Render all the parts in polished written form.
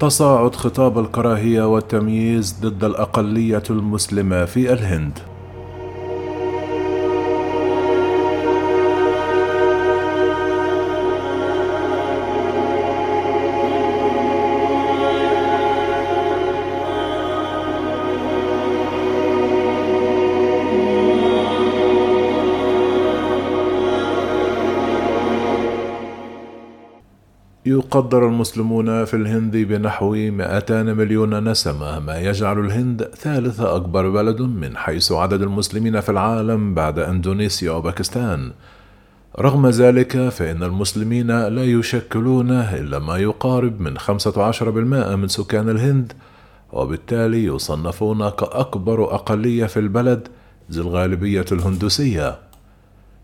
تصاعد خطاب الكراهية والتمييز ضد الأقلية المسلمة في الهند. يقدر المسلمون في الهند بنحو 200 مليون نسمة، ما يجعل الهند ثالث أكبر بلد من حيث عدد المسلمين في العالم بعد إندونيسيا وباكستان. رغم ذلك فإن المسلمين لا يشكلون إلا ما يقارب من 15% من سكان الهند، وبالتالي يصنفون كأكبر أقلية في البلد ذي الغالبية الهندوسية.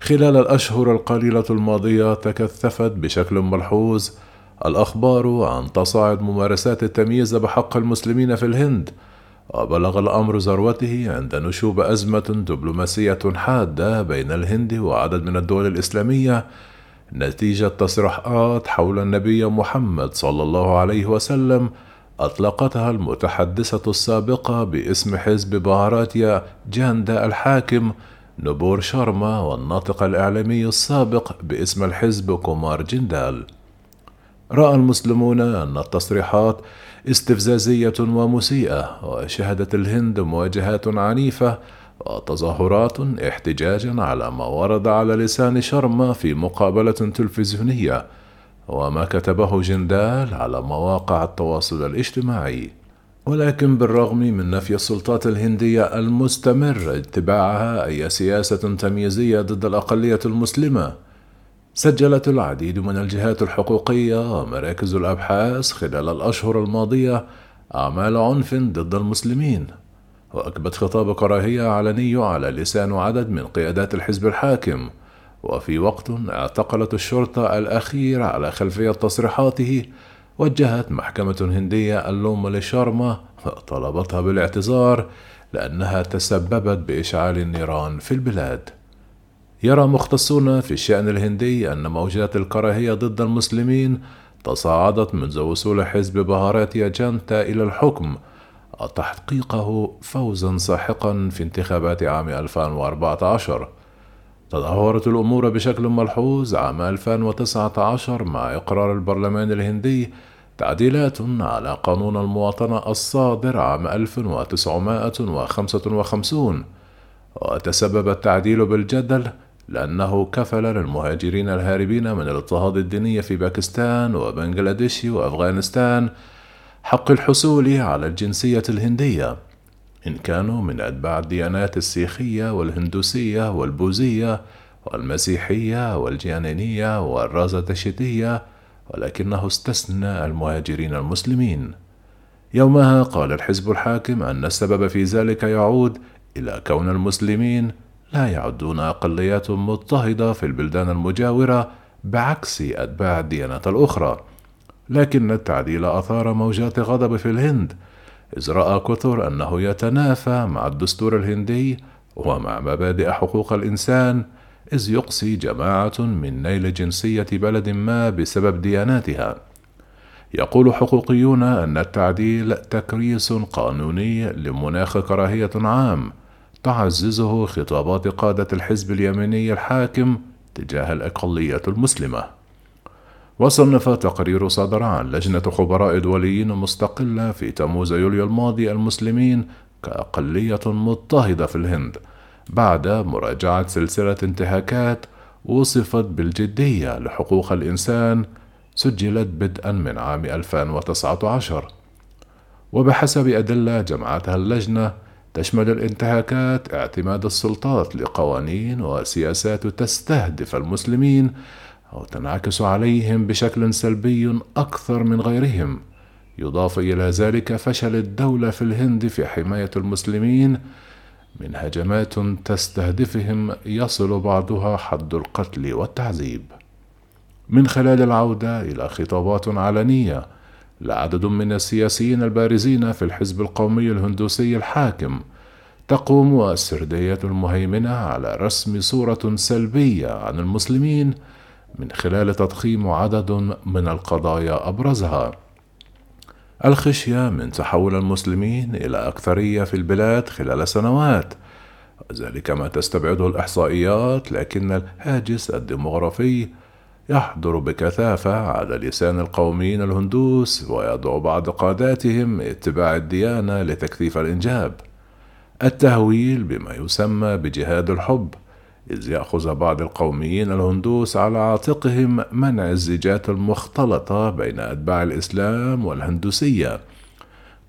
خلال الأشهر القليلة الماضية تكثفت بشكل ملحوظ الأخبار عن تصاعد ممارسات التمييز بحق المسلمين في الهند، وبلغ الأمر ذروته عند نشوب أزمة دبلوماسية حادة بين الهند وعدد من الدول الإسلامية نتيجة تصريحات حول النبي محمد صلى الله عليه وسلم أطلقتها المتحدثة السابقة باسم حزب بهاراتيا جاندا الحاكم نور شارما، والناطق الإعلامي السابق باسم الحزب كومار جندال. رأى المسلمون أن التصريحات استفزازية ومسيئة، وشهدت الهند مواجهات عنيفة وتظاهرات احتجاجا على ما ورد على لسان شارما في مقابلة تلفزيونية وما كتبه جندال على مواقع التواصل الاجتماعي. ولكن بالرغم من نفي السلطات الهندية المستمر اتباعها أي سياسة تمييزية ضد الأقلية المسلمة، سجلت العديد من الجهات الحقوقية ومراكز الأبحاث خلال الأشهر الماضية أعمال عنف ضد المسلمين، وأكبت خطاب كراهية علني على لسان عدد من قيادات الحزب الحاكم، وفي وقت اعتقلت الشرطة الأخير على خلفية تصريحاته. وجهت محكمة هندية اللوم لشارما وطلبتها بالاعتذار لأنها تسببت بإشعال النيران في البلاد. يرى مختصون في الشأن الهندي أن موجات الكراهية ضد المسلمين تصاعدت منذ وصول حزب بهاراتيا جانتا إلى الحكم وتحقيقه فوزا ساحقا في انتخابات عام 2014. تدهورت الأمور بشكل ملحوظ عام 2019 مع إقرار البرلمان الهندي تعديلات على قانون المواطنة الصادر عام 1955، وتسبب التعديل بالجدل لأنه كفل للمهاجرين الهاربين من الاضطهاد الديني في باكستان وبنغلاديش وأفغانستان حق الحصول على الجنسية الهندية إن كانوا من أتباع الديانات السيخية والهندوسية والبوذية والمسيحية والجيانينية والرازداشتية، ولكنه استثنى المهاجرين المسلمين. يومها قال الحزب الحاكم أن السبب في ذلك يعود إلى كون المسلمين لا يعدون أقليات مضطهدة في البلدان المجاورة بعكس أتباع الديانات الأخرى. لكن التعديل أثار موجات غضب في الهند، إذ رأى كثر أنه يتنافى مع الدستور الهندي ومع مبادئ حقوق الإنسان، إذ يقصي جماعة من نيل جنسية بلد ما بسبب دياناتها. يقول حقوقيون أن التعديل تكريس قانوني لمناخ كراهية عام تعززه خطابات قادة الحزب اليميني الحاكم تجاه الأقلية المسلمة. وصنف تقرير صدر عن لجنة خبراء دوليين مستقلة في تموز يوليو الماضي المسلمين كأقلية مضطهدة في الهند بعد مراجعة سلسلة انتهاكات وصفت بالجدية لحقوق الإنسان سجلت بدءا من عام 2019. وبحسب أدلة جمعتها اللجنة تشمل الانتهاكات اعتماد السلطات لقوانين وسياسات تستهدف المسلمين أو تنعكس عليهم بشكل سلبي أكثر من غيرهم. يضاف إلى ذلك فشل الدولة في الهند في حماية المسلمين من هجمات تستهدفهم يصل بعضها حد القتل والتعذيب. من خلال العودة إلى خطابات علنية لعدد من السياسيين البارزين في الحزب القومي الهندوسي الحاكم، تقوم السردية المهيمنة على رسم صورة سلبية عن المسلمين من خلال تضخيم عدد من القضايا أبرزها الخشية من تحول المسلمين إلى أكثرية في البلاد خلال سنوات، ذلك ما تستبعده الإحصائيات، لكن الهاجس الديموغرافي يحضر بكثافة على لسان القوميين الهندوس ويدعو بعض قاداتهم اتباع الديانة لتكثيف الإنجاب، التهويل بما يسمى بجهاد الحب، إذ يأخذ بعض القوميين الهندوس على عاتقهم منع الزيجات المختلطة بين أتباع الإسلام والهندوسية،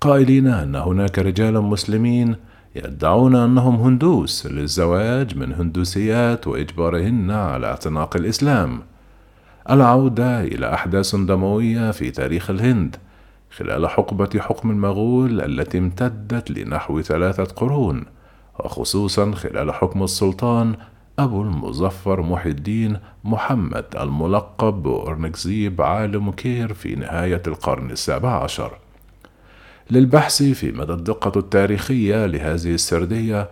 قائلين أن هناك رجال مسلمين يدعون أنهم هندوس للزواج من هندوسيات وإجبارهن على اعتناق الإسلام. العودة إلى أحداث دموية في تاريخ الهند خلال حقبة حكم المغول التي امتدت لنحو 3 قرون، وخصوصا خلال حكم السلطان أبو المظفر محي الدين محمد الملقب بأورنجزيب عالم كير في نهاية القرن 17. للبحث في مدى الدقة التاريخية لهذه السردية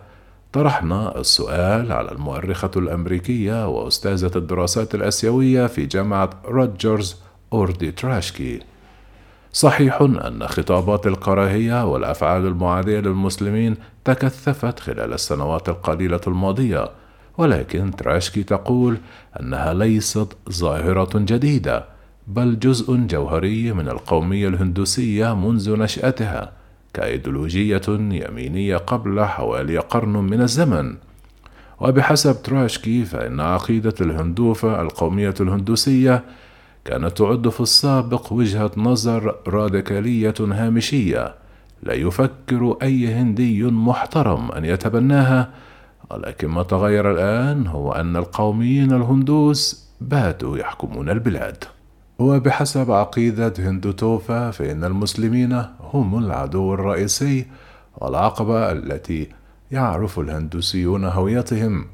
طرحنا السؤال على المؤرخة الأمريكية وأستاذة الدراسات الأسيوية في جامعة روجرز أوردي تراشكي: صحيح أن خطابات الكراهية والأفعال المعادية للمسلمين تكثفت خلال السنوات القليلة الماضية، ولكن تراشكي تقول أنها ليست ظاهرة جديدة، بل جزء جوهري من القومية الهندوسية منذ نشأتها كأيديولوجية يمينية قبل حوالي قرن من الزمن. وبحسب تراشكي فإن عقيدة الهندوفة القومية الهندوسية كانت تعد في السابق وجهة نظر راديكالية هامشية لا يفكر أي هندي محترم أن يتبناها، ولكن ما تغير الآن هو أن القوميين الهندوس باتوا يحكمون البلاد. وبحسب عقيدة هندوتوفا فإن المسلمين هم العدو الرئيسي والعقبة التي يعرف الهندوسيون هويتهم.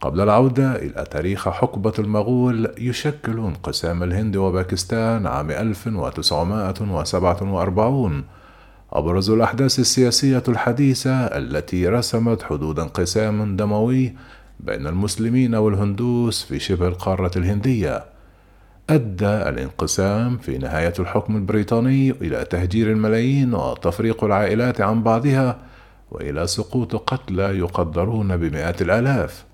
قبل العودة إلى تاريخ حقبة المغول يشكل انقسام الهند وباكستان عام 1947 أبرز الأحداث السياسية الحديثة التي رسمت حدود انقسام دموي بين المسلمين والهندوس في شبه القارة الهندية. أدى الانقسام في نهاية الحكم البريطاني إلى تهجير الملايين وتفريق العائلات عن بعضها وإلى سقوط قتلى يقدرون بمئات الآلاف.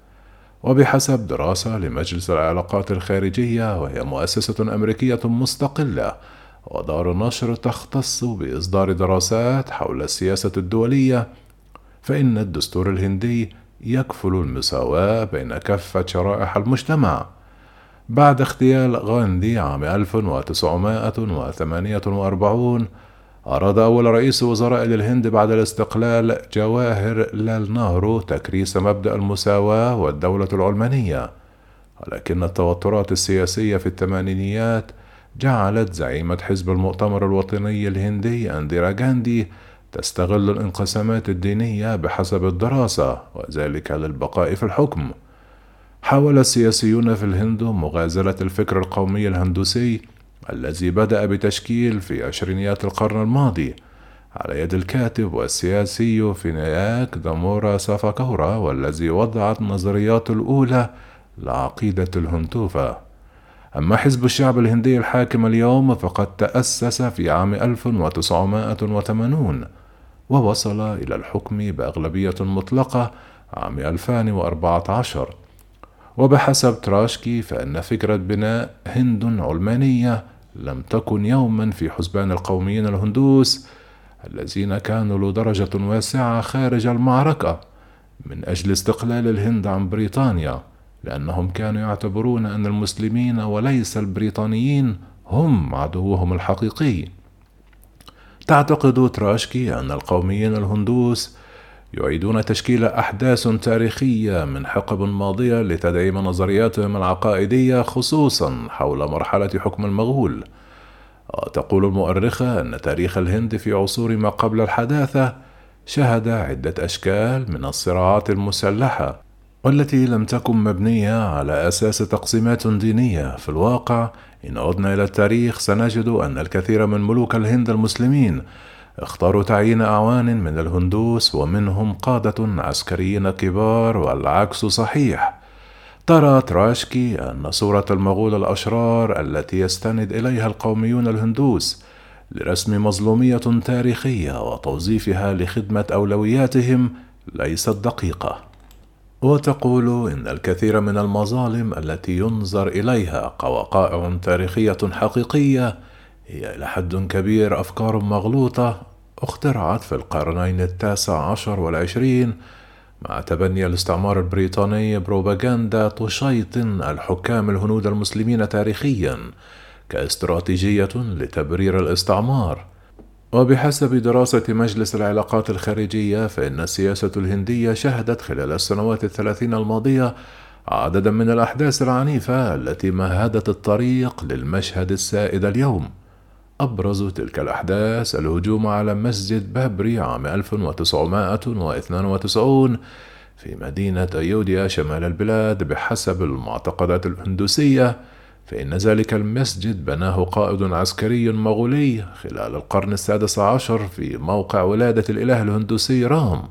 وبحسب دراسة لمجلس العلاقات الخارجية، وهي مؤسسة أمريكية مستقلة ودار نشر تختص بإصدار دراسات حول السياسة الدولية، فإن الدستور الهندي يكفل المساواة بين كافة شرائح المجتمع. بعد اغتيال غاندي عام 1948 أراد أول رئيس وزراء للهند بعد الاستقلال جواهرلال نهرو تكريس مبدأ المساواة والدولة العلمانية، ولكن التوترات السياسية في الثمانينيات جعلت زعيمة حزب المؤتمر الوطني الهندي إنديرا غاندي تستغل الانقسامات الدينية بحسب الدراسة، وذلك للبقاء في الحكم. حاول السياسيون في الهند مغازلة الفكر القومي الهندوسي الذي بدأ بتشكيل في عشرينيات القرن الماضي على يد الكاتب والسياسي فيناياك دامودر سافاركار، والذي وضعت النظريات الأولى لعقيدة الهندوفة. أما حزب الشعب الهندي الحاكم اليوم فقد تأسس في عام 1980 ووصل إلى الحكم بأغلبية مطلقة عام 2014. وبحسب تراشكي فإن فكرة بناء هند علمانية لم تكن يوما في حسبان القوميين الهندوس الذين كانوا لدرجة واسعة خارج المعركة من أجل استقلال الهند عن بريطانيا، لأنهم كانوا يعتبرون أن المسلمين وليس البريطانيين هم عدوهم الحقيقي. تعتقد تراشكي أن القوميين الهندوس يعيدون تشكيل أحداث تاريخية من حقب ماضية لتدعيم نظرياتهم العقائدية، خصوصا حول مرحلة حكم المغول. تقول المؤرخة أن تاريخ الهند في عصور ما قبل الحداثة شهد عدة أشكال من الصراعات المسلحة، والتي لم تكن مبنية على أساس تقسيمات دينية. في الواقع إن عدنا إلى التاريخ سنجد أن الكثير من ملوك الهند المسلمين اختاروا تعيين أعوان من الهندوس ومنهم قادة عسكريين كبار، والعكس صحيح. ترى تراشكي أن صورة المغول الأشرار التي يستند إليها القوميون الهندوس لرسم مظلومية تاريخية وتوظيفها لخدمة أولوياتهم ليست دقيقة. وتقول إن الكثير من المظالم التي ينظر إليها كوقائع تاريخية حقيقية هي إلى حد كبير أفكار مغلوطة اخترعت في القرنين 19 والعشرين مع تبني الاستعمار البريطاني بروباغندا تشيطن الحكام الهنود المسلمين تاريخيا كاستراتيجية لتبرير الاستعمار. وبحسب دراسة مجلس العلاقات الخارجية فإن السياسة الهندية شهدت خلال السنوات 30 الماضية عددا من الأحداث العنيفة التي مهدت الطريق للمشهد السائد اليوم. أبرز تلك الأحداث الهجوم على مسجد بابري عام 1992 في مدينة أيوديا شمال البلاد. بحسب المعتقدات الهندوسية فإن ذلك المسجد بناه قائد عسكري مغولي خلال القرن 16 في موقع ولادة الإله الهندوسي رام.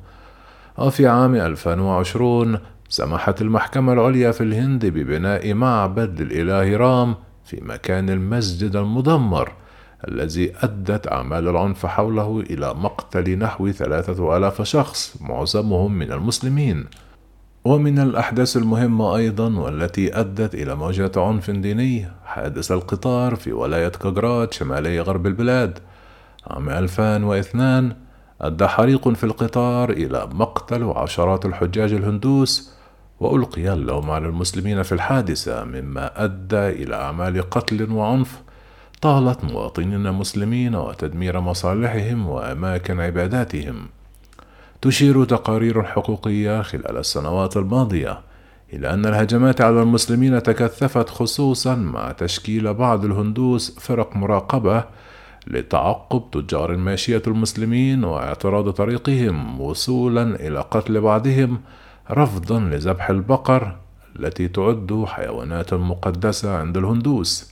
وفي عام 2020 سمحت المحكمة العليا في الهند ببناء معبد للإله رام في مكان المسجد المدمر الذي أدت أعمال العنف حوله إلى مقتل نحو 3000 شخص معظمهم من المسلمين. ومن الأحداث المهمة أيضا والتي أدت إلى موجة عنف ديني حادث القطار في ولاية كجرات شمالي غرب البلاد عام 2002. أدى حريق في القطار إلى مقتل عشرات الحجاج الهندوس وألقي اللوم على المسلمين في الحادثة مما أدى إلى أعمال قتل وعنف طالت مواطنين مسلمين وتدمير مصالحهم وأماكن عباداتهم. تشير تقارير حقوقية خلال السنوات الماضية إلى أن الهجمات على المسلمين تكثفت خصوصا مع تشكيل بعض الهندوس فرق مراقبة لتعقب تجار ماشية المسلمين واعتراض طريقهم وصولا إلى قتل بعضهم رفضا لذبح البقر التي تعد حيوانات مقدسة عند الهندوس.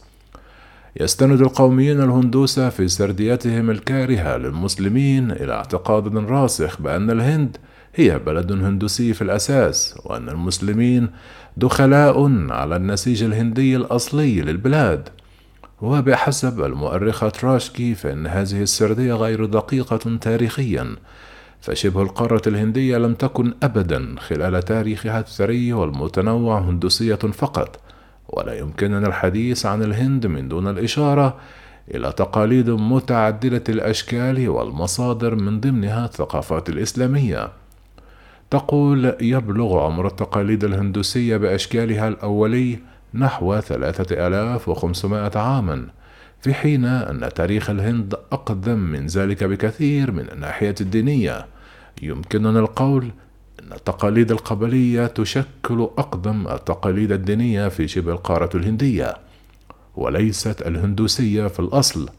يستند القوميين الهندوس في سرديتهم الكارهة للمسلمين إلى اعتقاد راسخ بأن الهند هي بلد هندوسي في الأساس وأن المسلمين دخلاء على النسيج الهندي الأصلي للبلاد. وبحسب المؤرخة تراشكي فإن هذه السردية غير دقيقة تاريخيا فشبه القارة الهندية لم تكن أبدا خلال تاريخها الثري والمتنوع هندوسية فقط، ولا يمكننا الحديث عن الهند من دون الإشارة إلى تقاليد متعددة الأشكال والمصادر من ضمنها الثقافات الإسلامية. تقول يبلغ عمر التقاليد الهندوسية بأشكالها الأولي نحو 3500 عاما، في حين أن تاريخ الهند أقدم من ذلك بكثير. من الناحية الدينية يمكننا القول أن التقاليد القبلية تشكل أقدم التقاليد الدينية في شبه القارة الهندية وليست الهندوسية في الأصل.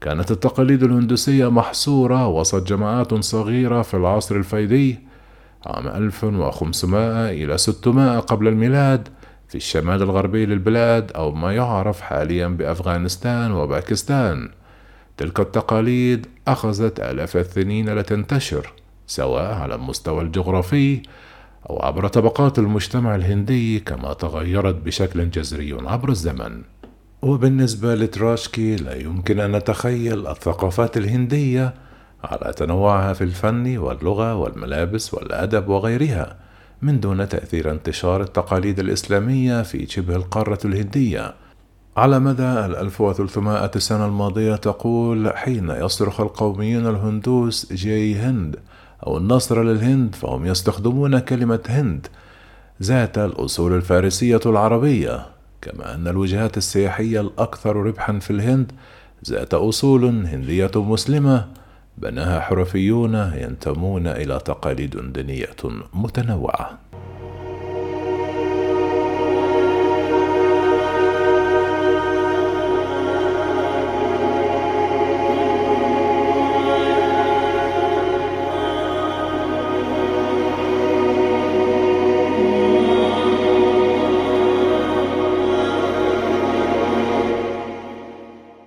كانت التقاليد الهندوسية محصورة وسط جماعات صغيرة في العصر الفيدي عام 1500 إلى 600 قبل الميلاد في الشمال الغربي للبلاد أو ما يعرف حاليا بأفغانستان وباكستان. تلك التقاليد أخذت آلاف السنين لتنتشر سواء على المستوى الجغرافي أو عبر طبقات المجتمع الهندي كما تغيرت بشكل جذري عبر الزمن. وبالنسبة لتراشكي لا يمكن أن نتخيل الثقافات الهندية على تنوعها في الفن واللغة والملابس والأدب وغيرها من دون تأثير انتشار التقاليد الإسلامية في شبه القارة الهندية على مدى 1300 سنة الماضية. تقول حين يصرخ القوميون الهندوس جاي هند أو النصر للهند فهم يستخدمون كلمة هند ذات الأصول الفارسية العربية، كما أن الوجهات السياحية الأكثر ربحا في الهند ذات أصول هندية مسلمة بناها حرفيون ينتمون إلى تقاليد دينية متنوعة.